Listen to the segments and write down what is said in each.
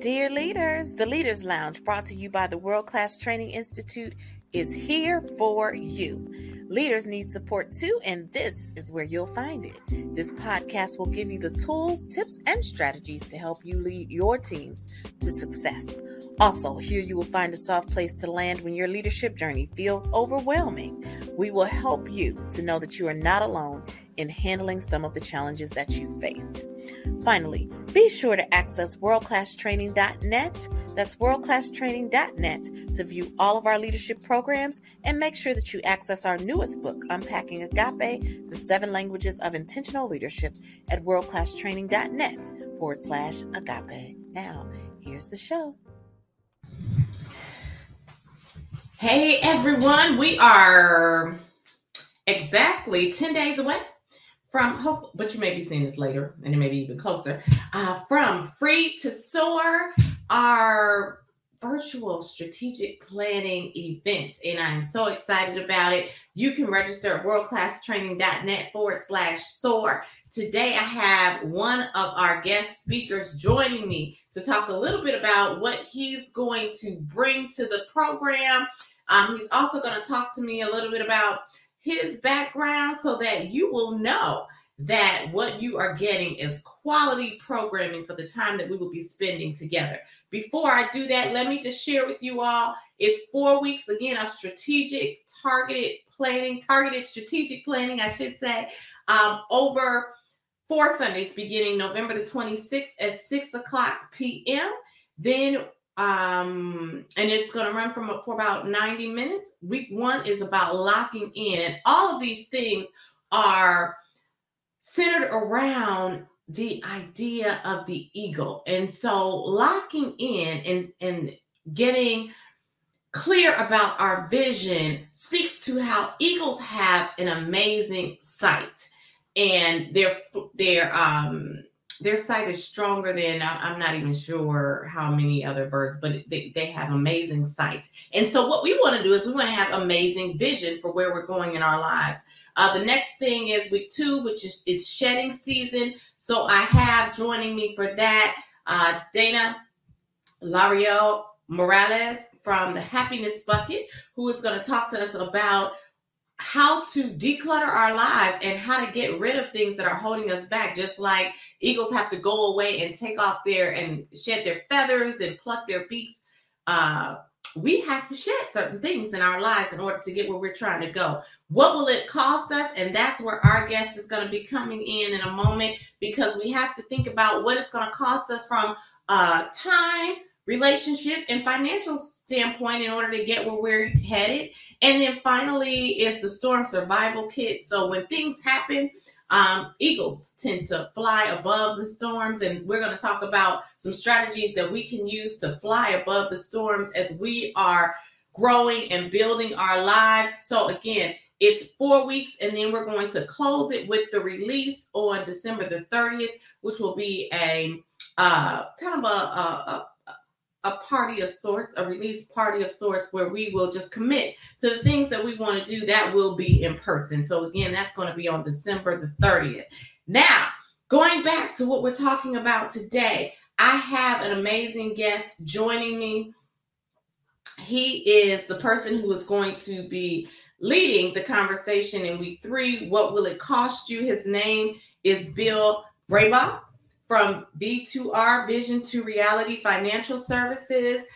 Dear leaders, the Leaders Lounge, brought to you by the World Class Training Institute, is here for you. Leaders need support too, and this is where you'll find it. This podcast will give you the tools, tips, and strategies to help you lead your teams to success. Also, here you will find a soft place to land when your leadership journey feels overwhelming. We will help you to know that you are not alone in handling some of the challenges that you face. Finally, be sure to access worldclasstraining.net. That's worldclasstraining.net to view all of our leadership programs, and make sure that you access our newest book, Unpacking Agape, The Seven Languages of Intentional Leadership, at worldclasstraining.net/agape. Now, here's the show. Hey, everyone. We are exactly 10 days away but you may be seeing this later, and it may be even closer, from Freed to SOAR, our virtual strategic planning event. And I'm so excited about it. You can register at worldclasstraining.net/SOAR. Today, I have one of our guest speakers joining me to talk a little bit about what he's going to bring to the program. He's also going to talk to me a little bit about his background so that you will know that what you are getting is quality programming for the time that we will be spending together. Before I do that, let me just share with you all, it's 4 weeks again of strategic targeted strategic planning, over 4 Sundays beginning November the 26th at 6:00 p.m. Then and it's going to run for about 90 minutes. Week 1 is about locking in. And all of these things are centered around the idea of the eagle. And so locking in and getting clear about our vision speaks to how eagles have an amazing sight. And their sight is stronger than, I'm not even sure how many other birds, but they have amazing sight. And so what we want to do is we want to have amazing vision for where we're going in our lives. The next thing is week 2, which is it's shedding season. So I have joining me for that, Dana Lario Morales from the Happiness Bucket, who is going to talk to us about how to declutter our lives and how to get rid of things that are holding us back. Just like eagles have to go away and take off and shed their feathers and pluck their beaks, we have to shed certain things in our lives in order to get where we're trying to go. What will it cost us? And that's where our guest is going to be coming in a moment, because we have to think about what it's going to cost us from time, relationship, and financial standpoint in order to get where we're headed. And then finally is the storm survival kit. So when things happen, eagles tend to fly above the storms, and we're going to talk about some strategies that we can use to fly above the storms as we are growing and building our lives. So again, it's 4 weeks, and then we're going to close it with the release on December the 30th, which will be a kind of a party of sorts, a release party of sorts, where we will just commit to the things that we want to do that will be in person. So again, that's going to be on December the 30th. Now, going back to what we're talking about today, I have an amazing guest joining me. He is the person who is going to be leading the conversation in week 3. What will it cost you? His name is Bill Brabant from V2R Vision to Reality Financial Services.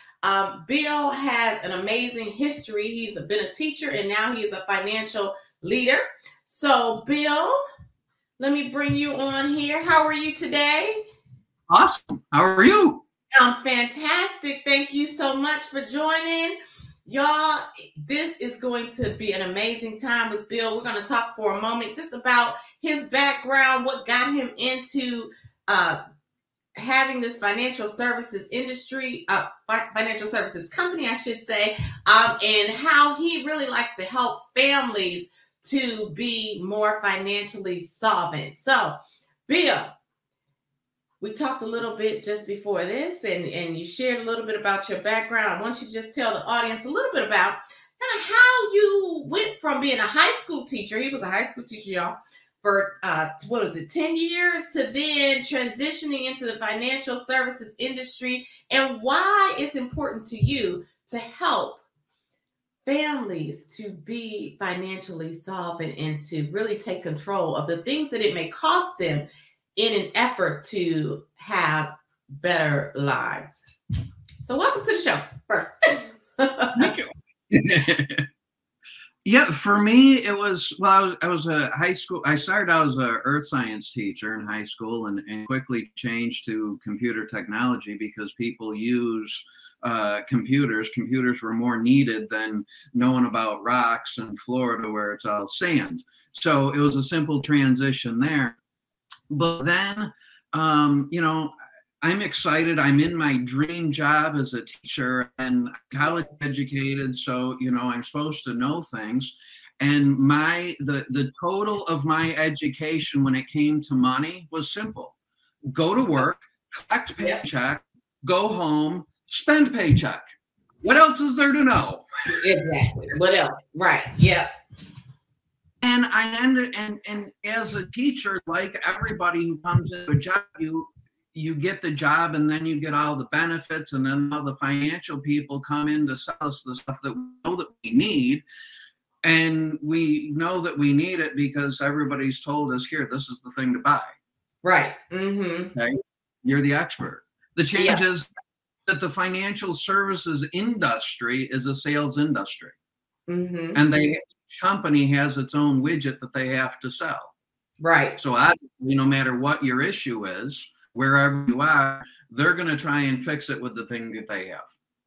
Bill has an amazing history. He's been a teacher, and now he is a financial leader. So, Bill, let me bring you on here. How are you today? Awesome. How are you? I'm fantastic. Thank you so much for joining. Y'all, this is going to be an amazing time with Bill. We're going to talk for a moment just about his background, what got him into having this financial services industry, financial services company, I should say, and how he really likes to help families to be more financially solvent. So, Bill, we talked a little bit just before this, and you shared a little bit about your background. Why don't you just tell the audience a little bit about kind of how you went from being a high school teacher — he was a high school teacher, y'all — for 10 years to then transitioning into the financial services industry, and why it's important to you to help families to be financially solvent and to really take control of the things that it may cost them in an effort to have better lives. So welcome to the show first. Thank you. Yeah, for me, it was, well, I was a high school, I started out as an earth science teacher in high school and quickly changed to computer technology because people use computers. Computers were more needed than knowing about rocks in Florida where it's all sand. So it was a simple transition there. But then, I'm excited. I'm in my dream job as a teacher and college educated. So, I'm supposed to know things. And the total of my education when it came to money was simple. Go to work, collect paycheck, go home, spend paycheck. What else is there to know? Exactly. What else? Right. Yeah. And I ended, and as a teacher, like everybody who comes into a job, you get the job and then you get all the benefits and then all the financial people come in to sell us the stuff that we know that we need. And we know that we need it because everybody's told us, here, this is the thing to buy. Right. Mm-hmm. Okay? You're the expert. The change is that the financial services industry is a sales industry. Mm-hmm. And the company has its own widget that they have to sell. Right. So obviously, no matter what your issue is, wherever you are, they're going to try and fix it with the thing that they have.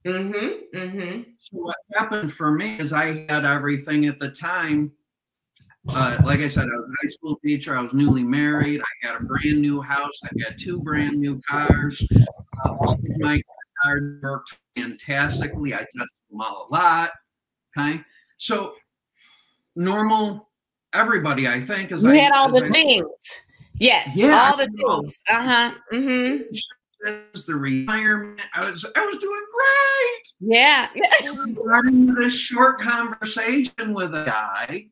Mm-hmm, mm-hmm. So what happened for me is I had everything at the time. Like I said, I was a high school teacher. I was newly married. I had a brand new house. I got two brand new cars. All of my cars worked fantastically. I tested them all a lot. Okay. So normal, everybody, I think. You had all the things. Yes, yeah, all the things. Uh-huh. Mm-hmm. The retirement. I was doing great. Yeah. I was having this short conversation with a guy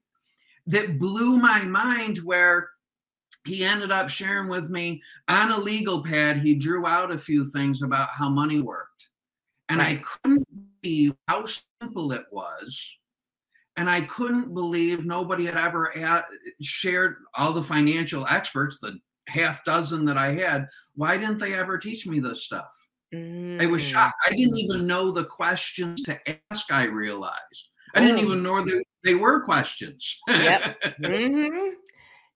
that blew my mind where he ended up sharing with me on a legal pad, he drew out a few things about how money worked. And I couldn't believe how simple it was. And I couldn't believe nobody had ever shared all the financial experts, the half dozen that I had. Why didn't they ever teach me this stuff? Mm. I was shocked. I didn't even know the questions to ask, I realized. I didn't even know that they were questions. Yep. Mm-hmm.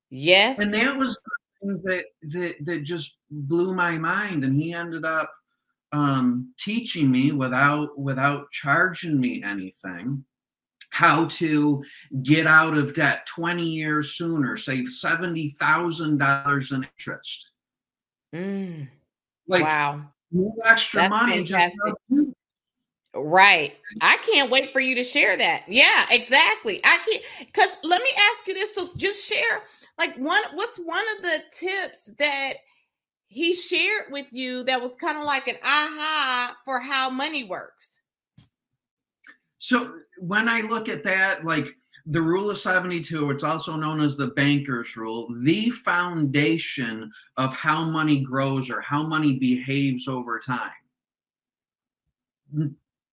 Yes. And that was the thing that just blew my mind. And he ended up teaching me without charging me anything. How to get out of debt 20 years sooner, save $70,000 in interest. Mm. Wow. No extra That's money. Fantastic. Just right. I can't wait for you to share that. Yeah, exactly. I can't, because let me ask you this. So just share, what's one of the tips that he shared with you that was kind of like an aha for how money works? So when I look at that, like the rule of 72, it's also known as the banker's rule, the foundation of how money grows or how money behaves over time.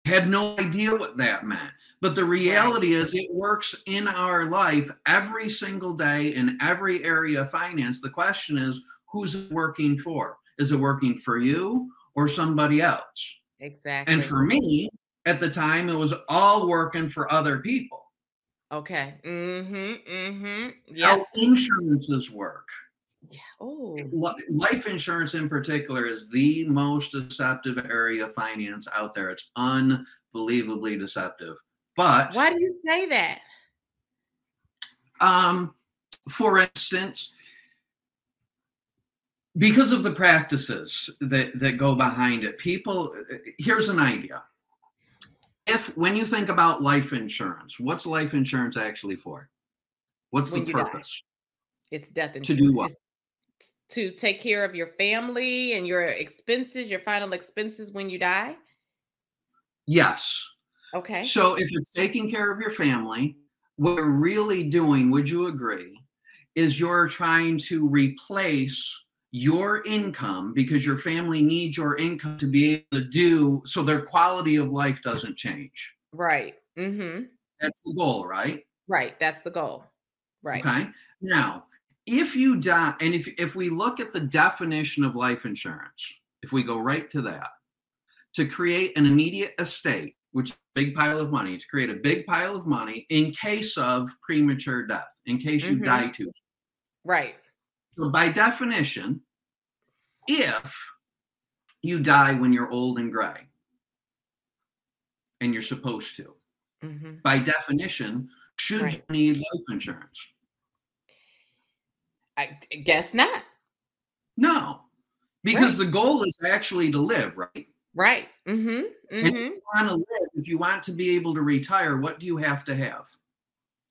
Had no idea what that meant. But the reality is it works in our life every single day in every area of finance. The question is, who's it working for? Is it working for you or somebody else? Exactly. And for me, at the time, it was all working for other people. Okay. Mm-hmm. Mm-hmm. Yeah. How insurances work. Yeah. Oh. Life insurance in particular is the most deceptive area of finance out there. It's unbelievably deceptive. But why do you say that? For instance, because of the practices that go behind it, people. Here's an idea. When you think about life insurance, what's life insurance actually for? What's the purpose? Die. It's death insurance. To do what? It's to take care of your family and your expenses, your final expenses when you die? Yes. Okay. So if it's taking care of your family, what you're really doing, would you agree, is you're trying to replace your income because your family needs your income to be able to do so their quality of life doesn't change. Right. Mm-hmm. That's the goal, right? Right. That's the goal. Right. Okay. Now, if you die, and if we look at the definition of life insurance, if we go right to that, to create an immediate estate, which is a big pile of money, to create a big pile of money in case of premature death, in case you die too soon. Right. So by definition, if you die when you're old and gray, and you're supposed to, by definition, should you need life insurance? I guess not. No, because the goal is actually to live, right? Right. And if you want to live, if you want to be able to retire, what do you have to have?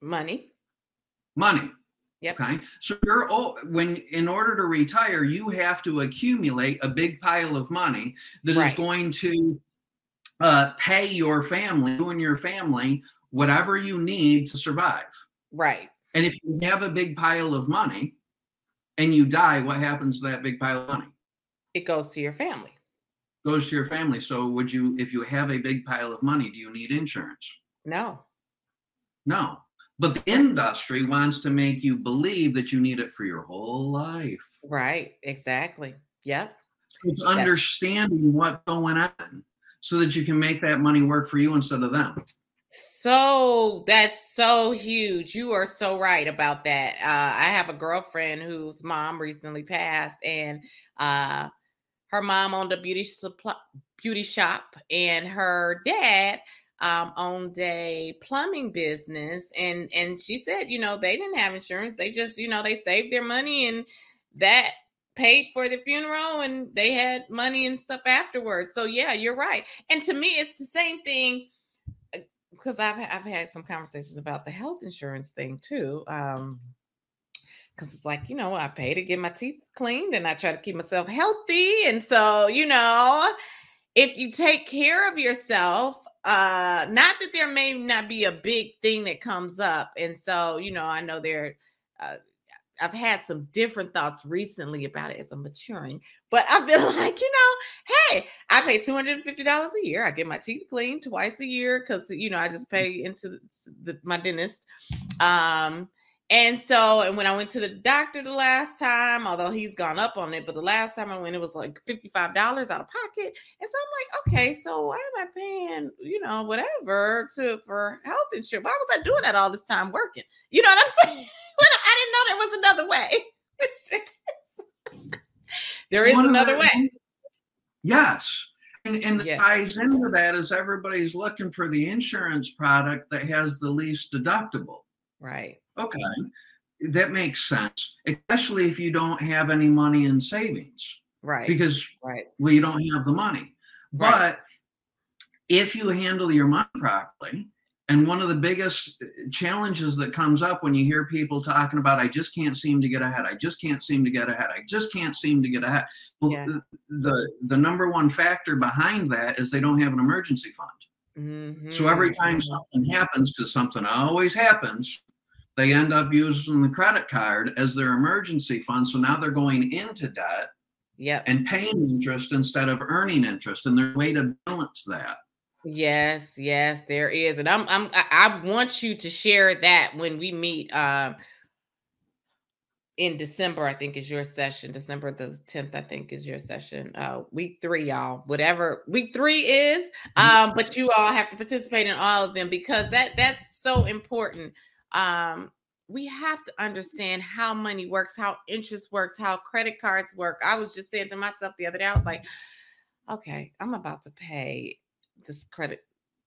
Money. Yep. Okay. So you're old, when in order to retire, you have to accumulate a big pile of money that is going to pay your family, you and your family, whatever you need to survive. Right. And if you have a big pile of money and you die, what happens to that big pile of money? It goes to your family. Goes to your family. So would you, if you have a big pile of money, do you need insurance? No. But the industry wants to make you believe that you need it for your whole life. Right. Exactly. Yep. It's understanding what's going on so that you can make that money work for you instead of them. So that's so huge. You are so right about that. I have a girlfriend whose mom recently passed, and her mom owned a beauty shop, and her dad owned a plumbing business. And she said, you know, they didn't have insurance. They just, you know, they saved their money, and that paid for the funeral, and they had money and stuff afterwards. So yeah, you're right. And to me, it's the same thing. Because I've had some conversations about the health insurance thing too, because it's like, you know, I pay to get my teeth cleaned and I try to keep myself healthy, and so, you know, if you take care of yourself, not that there may not be a big thing that comes up, and so, you know, I know there, I've had some different thoughts recently about it as I'm maturing, but I've been like, you know, hey, I pay $250 a year. I get my teeth cleaned twice a year because, you know, I just pay into my dentist. And when I went to the doctor the last time, although he's gone up on it, but the last time I went, it was like $55 out of pocket. And so I'm like, okay, so why am I paying, you know, whatever for health insurance? Why was I doing that all this time working? You know what I'm saying? I didn't know there was another way. There is another way. Yes. And that ties into that is everybody's looking for the insurance product that has the least deductible. Right. Okay. That makes sense, especially if you don't have any money in savings. Right. Because well, you don't have the money. But if you handle your money properly, and one of the biggest challenges that comes up when you hear people talking about, I just can't seem to get ahead. I just can't seem to get ahead. I just can't seem to get ahead. Well, the number one factor behind that is they don't have an emergency fund. So every time something happens, because something always happens, they end up using the credit card as their emergency fund. So now they're going into debt and paying interest instead of earning interest. And there's a way to balance that. Yes, there is. And I want you to share that when we meet in December, I think is your session. December the 10th, I think is your session. Week 3, y'all, whatever week 3 is. But you all have to participate in all of them because that's so important. We have to understand how money works, how interest works, how credit cards work. I was just saying to myself the other day, I was like, okay, I'm about to pay this credit,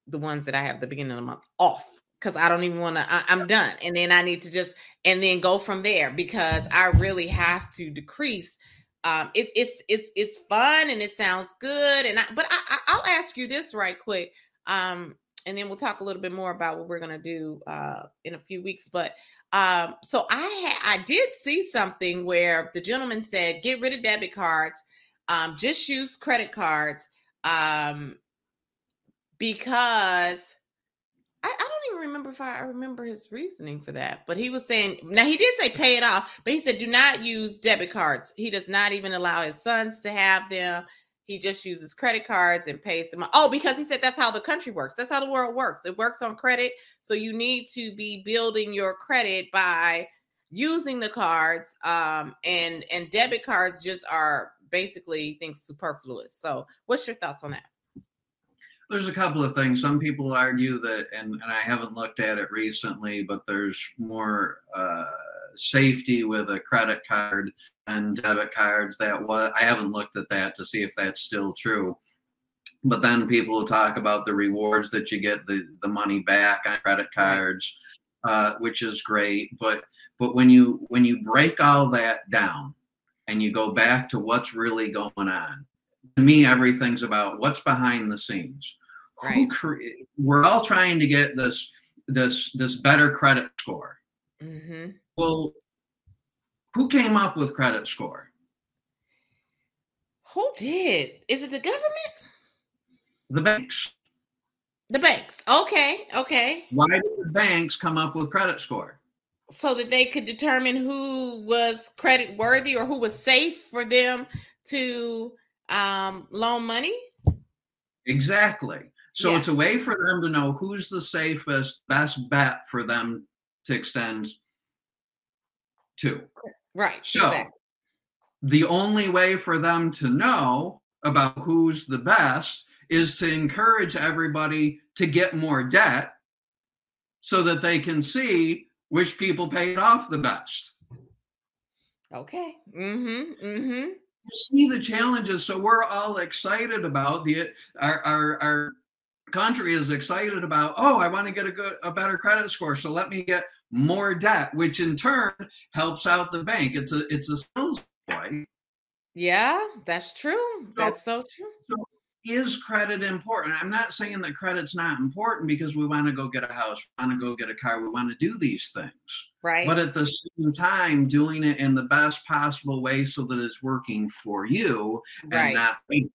the ones that I have at the beginning of the month off, because I don't even want to, I'm done. And then I need to just, and then go from there, because I really have to decrease. It's fun and it sounds good. But I'll ask you this right quick. And then we'll talk a little bit more about what we're going to do in a few weeks. But so I did see something where the gentleman said, get rid of debit cards, just use credit cards. Because I don't even remember if I remember his reasoning for that, but he was saying, now he did say pay it off, but he said, do not use debit cards. He does not even allow his sons to have them. He just uses credit cards and pays them. Oh, because he said that's how the country works. That's how the world works. It works on credit. So you need to be building your credit by using the cards, and debit cards just are basically things superfluous. So what's your thoughts on that? There's a couple of things. Some people argue that, and I haven't looked at it recently, but there's more safety with a credit card and debit cards. I haven't looked at that to see if that's still true. But then people talk about the rewards that you get, the money back on credit cards, which is great. But when you break all that down and you go back to what's really going on, to me, everything's about what's behind the scenes. Right. We're all trying to get this better credit score. Mm-hmm. Well, who came up with credit score? Who did? Is it the government? The banks. The banks. Okay. Why did the banks come up with credit score? So that they could determine who was credit worthy or who was safe for them to loan money. Exactly. So yeah. It's a way for them to know who's the safest, best bet for them to extend to. Right. So exactly. The only way for them to know about who's the best is to encourage everybody to get more debt so that they can see which people paid off the best. Okay. Mm-hmm. See the challenges. So we're all excited about our country is excited about, oh, I want to get a better credit score, so let me get more debt, which in turn helps out the bank. It's a sales play. Yeah, that's true. That's so true. So is credit important? I'm not saying that credit's not important, because we want to go get a house, we want to go get a car, we want to do these things. Right. But at the same time, doing it in the best possible way so that it's working for you and not me.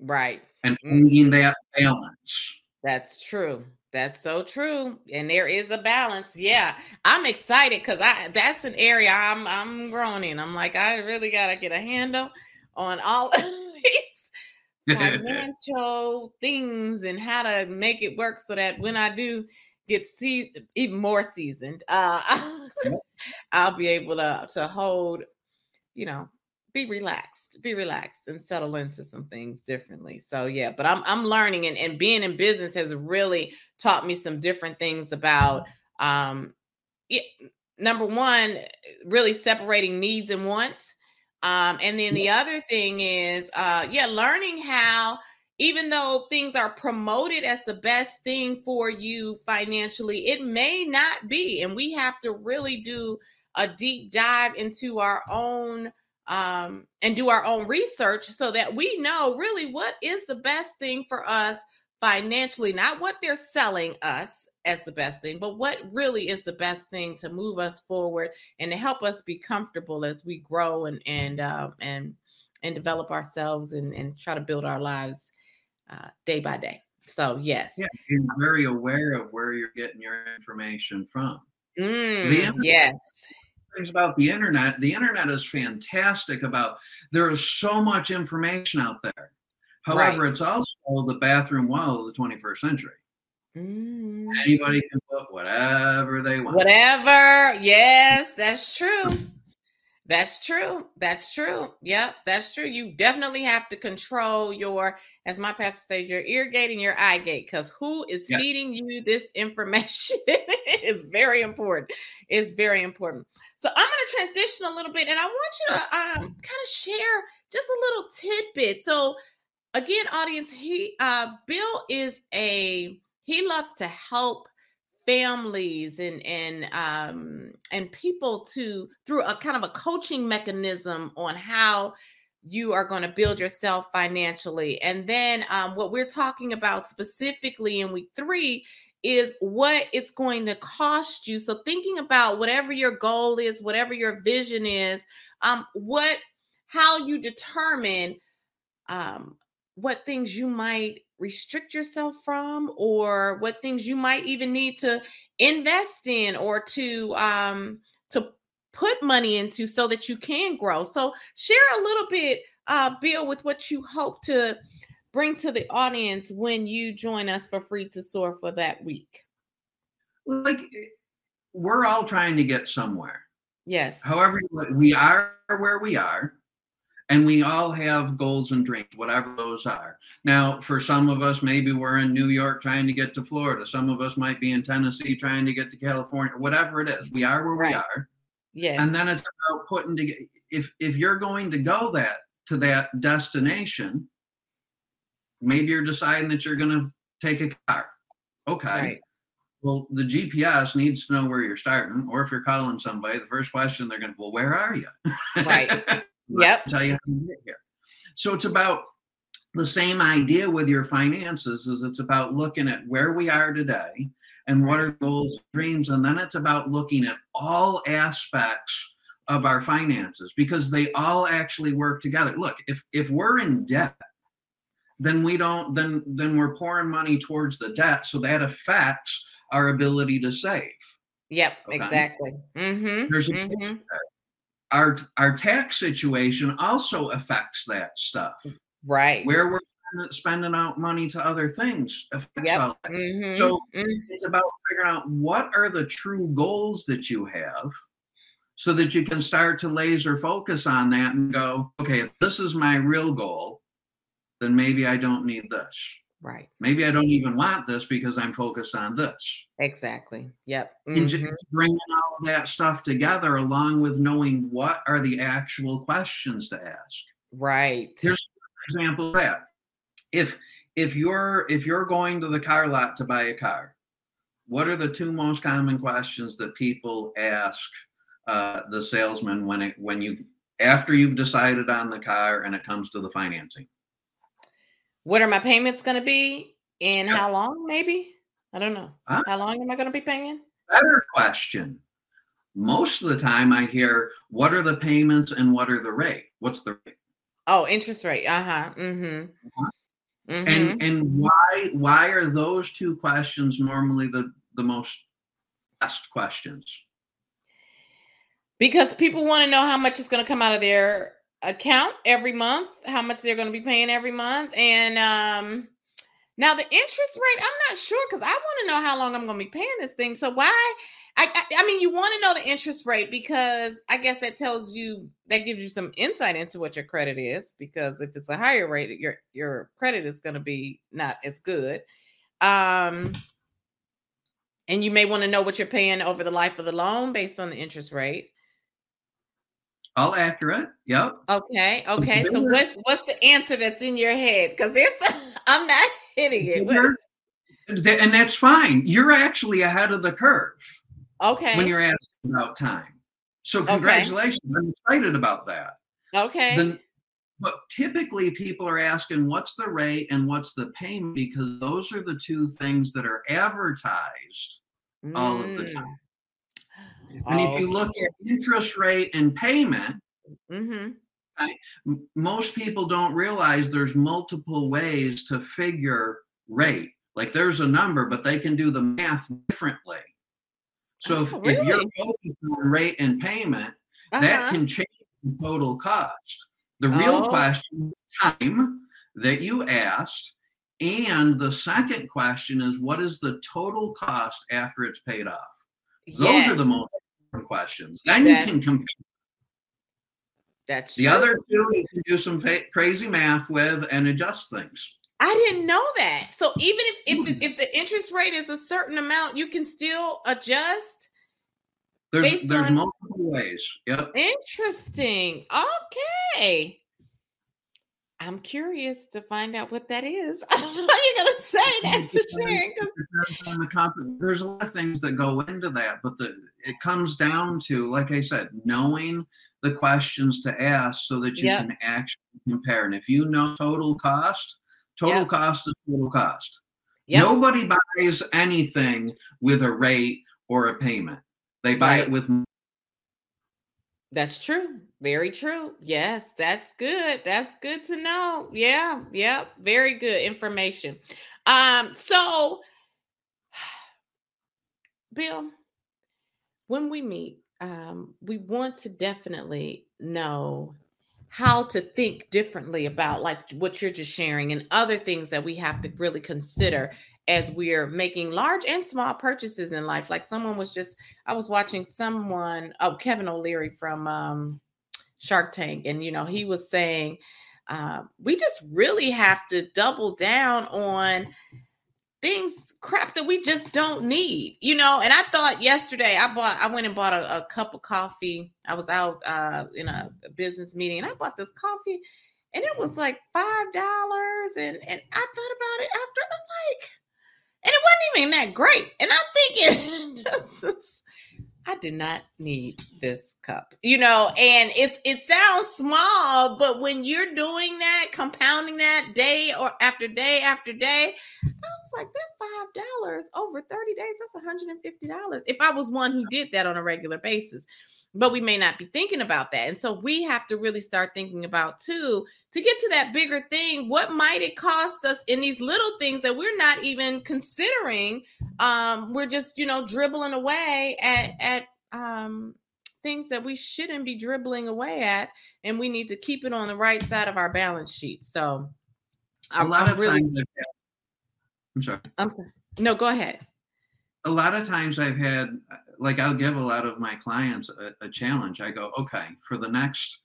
Right. And finding that balance. That's true. That's so true. And there is a balance. Yeah. I'm excited because that's an area I'm growing in. I'm like, I really gotta get a handle on all of these financial things and how to make it work so that when I do get even more seasoned, I'll be able to hold, be relaxed and settle into some things differently. So yeah, but I'm learning, and being in business has really taught me some different things about, number one, really separating needs and wants. And then the other thing is, learning how, even though things are promoted as the best thing for you financially, it may not be. And we have to really do a deep dive into our own and do our own research so that we know really what is the best thing for us financially, not what they're selling us as the best thing, but what really is the best thing to move us forward and to help us be comfortable as we grow and develop ourselves and try to build our lives day by day. So yes. Yeah, you're very aware of where you're getting your information from. Yes. Things about the internet. The internet is fantastic about, there is so much information out there. However, it's also the bathroom wall of the 21st century. Mm. Anybody can put whatever they want. Whatever. Yes, that's true. That's true. Yep, that's true. You definitely have to control your, as my pastor says, your ear gate and your eye gate, because who is feeding you this information is very important. It's very important. So I'm going to transition a little bit, and I want you to kind of share just a little tidbit. So again, audience, Bill he loves to help families and people through a kind of a coaching mechanism on how you are going to build yourself financially. And then what we're talking about specifically in week 3 is what it's going to cost you. So thinking about whatever your goal is, whatever your vision is, how you determine what things you might restrict yourself from, or what things you might even need to invest in or to put money into so that you can grow. So share a little bit, Bill, with what you hope to bring to the audience when you join us for Freed to SOAR for that week. Like, we're all trying to get somewhere. Yes. However, we are where we are, and we all have goals and dreams, whatever those are. Now, for some of us, maybe we're in New York trying to get to Florida. Some of us might be in Tennessee trying to get to California, whatever it is. We are where we are. Yes. And then it's about putting together, if you're going to go that to that destination, maybe you're deciding that you're going to take a car. Okay. Right. Well, the GPS needs to know where you're starting, or if you're calling somebody, the first question they're going to, well, where are you? Right. Yep. Tell you how to get here. So it's about the same idea with your finances. Is it's about looking at where we are today and what are goals, dreams, and then it's about looking at all aspects of our finances, because they all actually work together. Look, if we're in debt, then we don't. Then we're pouring money towards the debt, so that affects our ability to save. Yep. Okay? Exactly. Mm-hmm. Our tax situation also affects that stuff. Right. Where we're spending out money to other things affects all that. Mm-hmm. So it's about figuring out what are the true goals that you have, so that you can start to laser focus on that and go, okay, if this is my real goal, then maybe I don't need this. Right. Maybe I don't even want this because I'm focused on this. Exactly. Yep. Mm-hmm. And just bringing all that stuff together, along with knowing what are the actual questions to ask. Right. Here's an example of that. If you're going to the car lot to buy a car, what are the two most common questions that people ask the salesman after you've decided on the car and it comes to the financing? What are my payments going to be, and how long? Maybe, I don't know. How long am I going to be paying? Better question. Most of the time I hear, what are the payments and what are the rate? What's the rate? Oh, interest rate. Uh-huh. Mm-hmm. Uh-huh. Mm-hmm. And why are those two questions normally the most asked questions? Because people want to know how much is going to come out of their account every month, how much they're going to be paying every month. And now the interest rate, I'm not sure, because I want to know how long I'm going to be paying this thing. So why? I mean, you want to know the interest rate because I guess that gives you some insight into what your credit is, because if it's a higher rate, your credit is going to be not as good. And you may want to know what you're paying over the life of the loan based on the interest rate. All accurate. Yep. Okay. So what's the answer that's in your head? Because I'm not hitting it. And that's fine. You're actually ahead of the curve. Okay. When you're asking about time. So congratulations. Okay. I'm excited about that. Okay. But typically people are asking what's the rate and what's the payment, because those are the two things that are advertised all of the time. And if you look at interest rate and payment, right, most people don't realize there's multiple ways to figure rate. Like, there's a number, but they can do the math differently. So if you're focused on rate and payment, that can change the total cost. The real question is time that you asked. And the second question is, what is the total cost after it's paid off? Those are the most important questions. Then you can compare. That's the true. Other two you can do some crazy math with and adjust things. I didn't know that. So even if the interest rate is a certain amount, you can still adjust. There's multiple ways. Yep. Interesting. Okay. I'm curious to find out what that is. I don't know how you're going to say that for sure. There's a lot of things that go into that, but it comes down to, like I said, knowing the questions to ask so that you can actually compare. And if you know total cost is total cost. Yep. Nobody buys anything with a rate or a payment. They buy it with That's true. Very true. Yes, that's good. That's good to know. Yeah. Yep. Very good information. So Bill, when we meet, we want to definitely know how to think differently about like what you're just sharing and other things that we have to really consider as we're making large and small purchases in life. Like someone was just, I was watching someone, Kevin O'Leary from Shark Tank. And, you know, he was saying, we just really have to double down on things, crap that we just don't need, you know? And I thought yesterday I went and bought a cup of coffee. I was out in a business meeting and I bought this coffee and it was like $5. And I thought about it after, I'm like, and it wasn't even that great. And I'm thinking, I did not need this cup, you know, and it sounds small, but when you're doing that, compounding that day or after day after day, I was like, that $5 over 30 days, that's $150. If I was one who did that on a regular basis, but we may not be thinking about that. And so we have to really start thinking about too, to get to that bigger thing, what might it cost us in these little things that we're not even considering? We're just, you know, dribbling away at things that we shouldn't be dribbling away at, and we need to keep it on the right side of our balance sheet. So No, go ahead. A lot of times I've had, like, I'll give a lot of my clients a challenge. I go, okay, for the next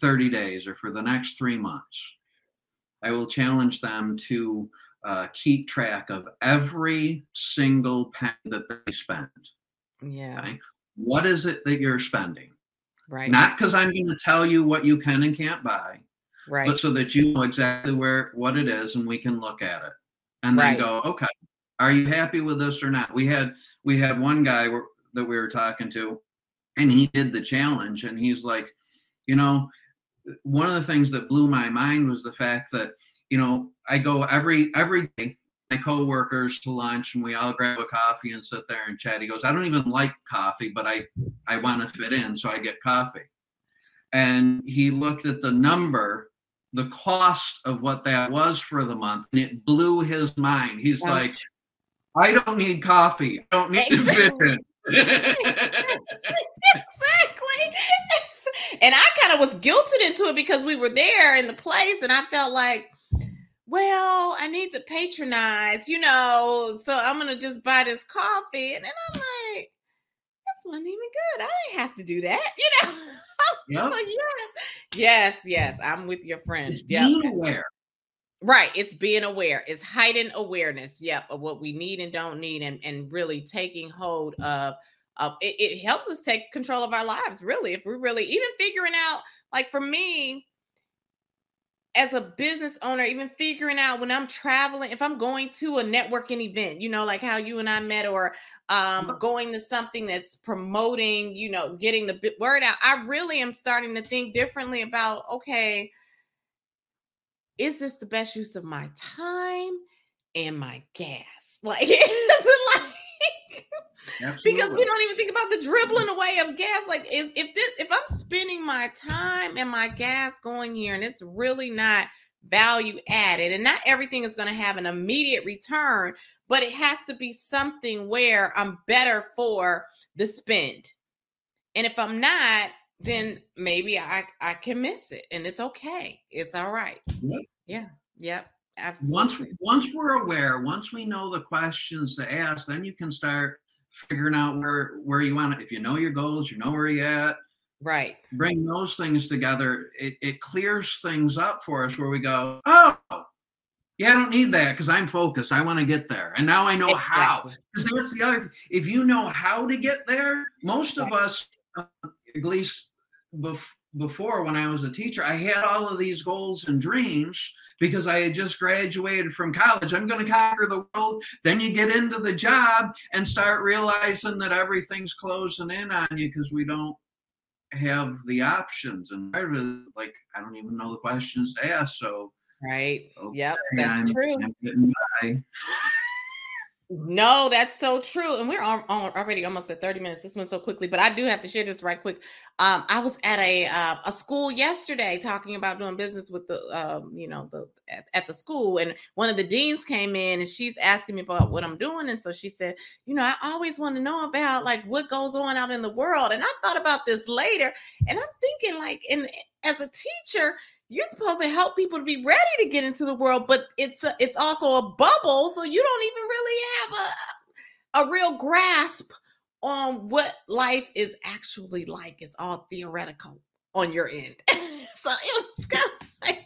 30 days or for the next 3 months, I will challenge them to keep track of every single penny that they spend. Yeah. Okay? What is it that you're spending? Right. Not because I'm going to tell you what you can and can't buy, right, but so that you know exactly what it is and we can look at it and then go, okay, are you happy with this or not? We had one guy that we were talking to, and he did the challenge, and he's like, you know, one of the things that blew my mind was the fact that, you know, I go every day, my coworkers to lunch, and we all grab a coffee and sit there and chat. He goes, I don't even like coffee, but I want to fit in, so I get coffee. And he looked at the number, the cost of what that was for the month, and it blew his mind. He's like, I don't need coffee. I don't need to fit in. Exactly. And I kind of was guilted into it because we were there in the place and I felt like, well, I need to patronize, you know, so I'm going to just buy this coffee. And then I'm like, this wasn't even good. I didn't have to do that, you know. Yep. So yes, I'm with your friend. It's being aware. Right. It's being aware. It's heightened awareness. Yep. Of what we need and don't need, and really taking hold of it. It helps us take control of our lives. Really. If we're really even figuring out, like for me, as a business owner, even figuring out when I'm traveling, if I'm going to a networking event, you know, like how you and I met, or going to something that's promoting, you know, getting the word out. I really am starting to think differently about, okay, is this the best use of my time and my gas? Like, because we don't even think about the dribbling away of gas. Like, if I'm spending my time and my gas going here and it's really not value added, and not everything is going to have an immediate return, but it has to be something where I'm better for the spend. And if I'm not, then maybe I can miss it, and it's okay. It's all right. Yep. Yeah. Yep. Absolutely. Once we're aware, once we know the questions to ask, then you can start figuring out where you want it. If you know your goals, you know where you're at. Right. Bring those things together. It clears things up for us where we go, oh, yeah, I don't need that because I'm focused. I want to get there. And now I know how. Because that's the other thing. If you know how to get there, most of us, at least before when I was a teacher, I had all of these goals and dreams because I had just graduated from college. I'm going to conquer the world. Then you get into the job and start realizing that everything's closing in on you because we don't have the options. And I really, like, I don't even know the questions to ask. So, right. Okay, yep. That's true. No, that's so true. And we're already almost at 30 minutes. This went so quickly, but I do have to share this right quick. I was at a school yesterday talking about doing business with the, at the school. And one of the deans came in and she's asking me about what I'm doing. And so she said, I always want to know about like what goes on out in the world. And I thought about this later and I'm thinking like, and as a teacher, you're supposed to help people to be ready to get into the world, but it's also a bubble. So you don't even really have a real grasp on what life is actually like. It's all theoretical on your end. So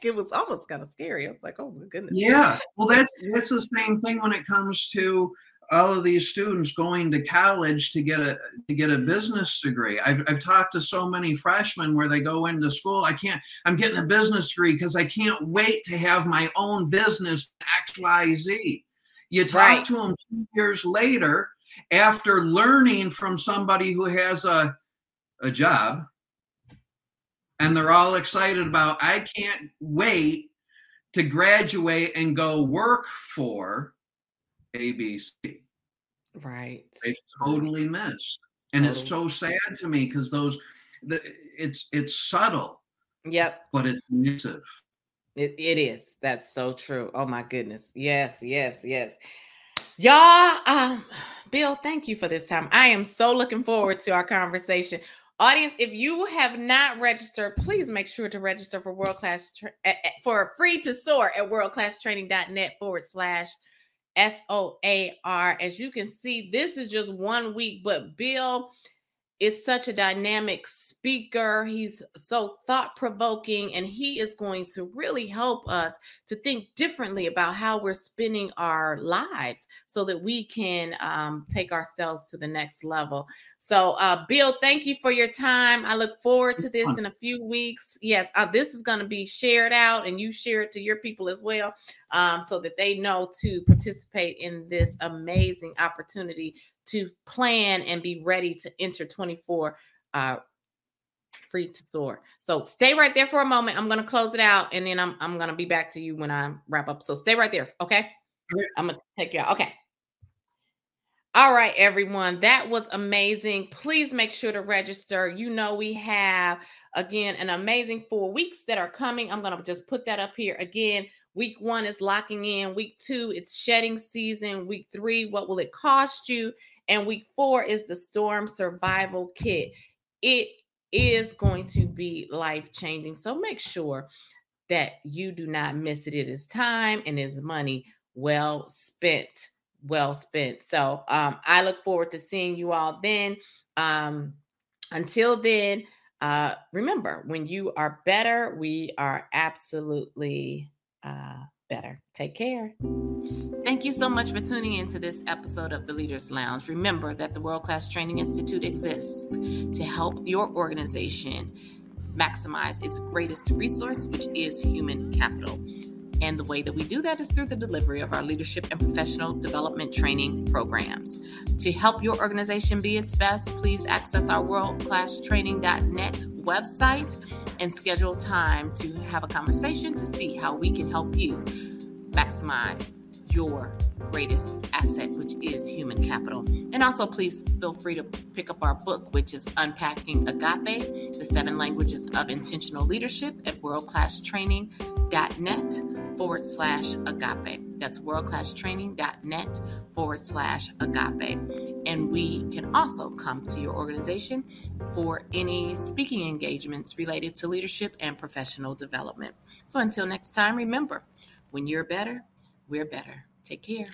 it was almost kind of scary. I was like, oh my goodness. Yeah. Well, that's the same thing when it comes to all of these students going to college to get a business degree. I've talked to so many freshmen where they go into school. I'm getting a business degree because I can't wait to have my own business, X, Y, Z. You talk right to them 2 years later after learning from somebody who has a job, and they're all excited about, I can't wait to graduate and go work for ABC. Right. They totally missed. And It's so sad to me because it's subtle. Yep. But it's massive. It is. That's so true. Oh my goodness. Yes. Y'all, Bill, thank you for this time. I am so looking forward to our conversation. Audience, if you have not registered, please make sure to register for World Class for Free to SOAR at worldclasstraining.net / SOAR. As you can see, this is just 1 week, but Bill is such a dynamic speaker. He's so thought-provoking, and he is going to really help us to think differently about how we're spending our lives so that we can take ourselves to the next level. So, Bill, thank you for your time. I look forward to this in a few weeks. Yes, this is going to be shared out, and you share it to your people as well, so that they know to participate in this amazing opportunity to plan and be ready to enter 24 Free to SOAR. So stay right there for a moment. I'm going to close it out, and then I'm going to be back to you when I wrap up. So stay right there, okay? I'm going to take you out. Okay. All right, everyone. That was amazing. Please make sure to register. We have, again, an amazing 4 weeks that are coming. I'm going to just put that up here again. Week 1 is locking in. Week 2, it's shedding season. Week 3, what will it cost you? And week 4 is the storm survival kit. It is going to be life-changing. So make sure that you do not miss it. It is time and is money well spent. So I look forward to seeing you all then. Until then, remember, when you are better, we are absolutely better. Take care. Thank you so much for tuning in to this episode of The Leaders Lounge. Remember that the World Class Training Institute exists to help your organization maximize its greatest resource, which is human capital. And the way that we do that is through the delivery of our leadership and professional development training programs. To help your organization be its best, please access our worldclasstraining.net website and schedule time to have a conversation to see how we can help you maximize your greatest asset, which is human capital. And also, please feel free to pick up our book, which is Unpacking Agape, The Seven Languages of Intentional Leadership at worldclasstraining.net / agape. That's worldclasstraining.net / agape. And we can also come to your organization for any speaking engagements related to leadership and professional development. So until next time, remember, when you're better, we're better. Take care.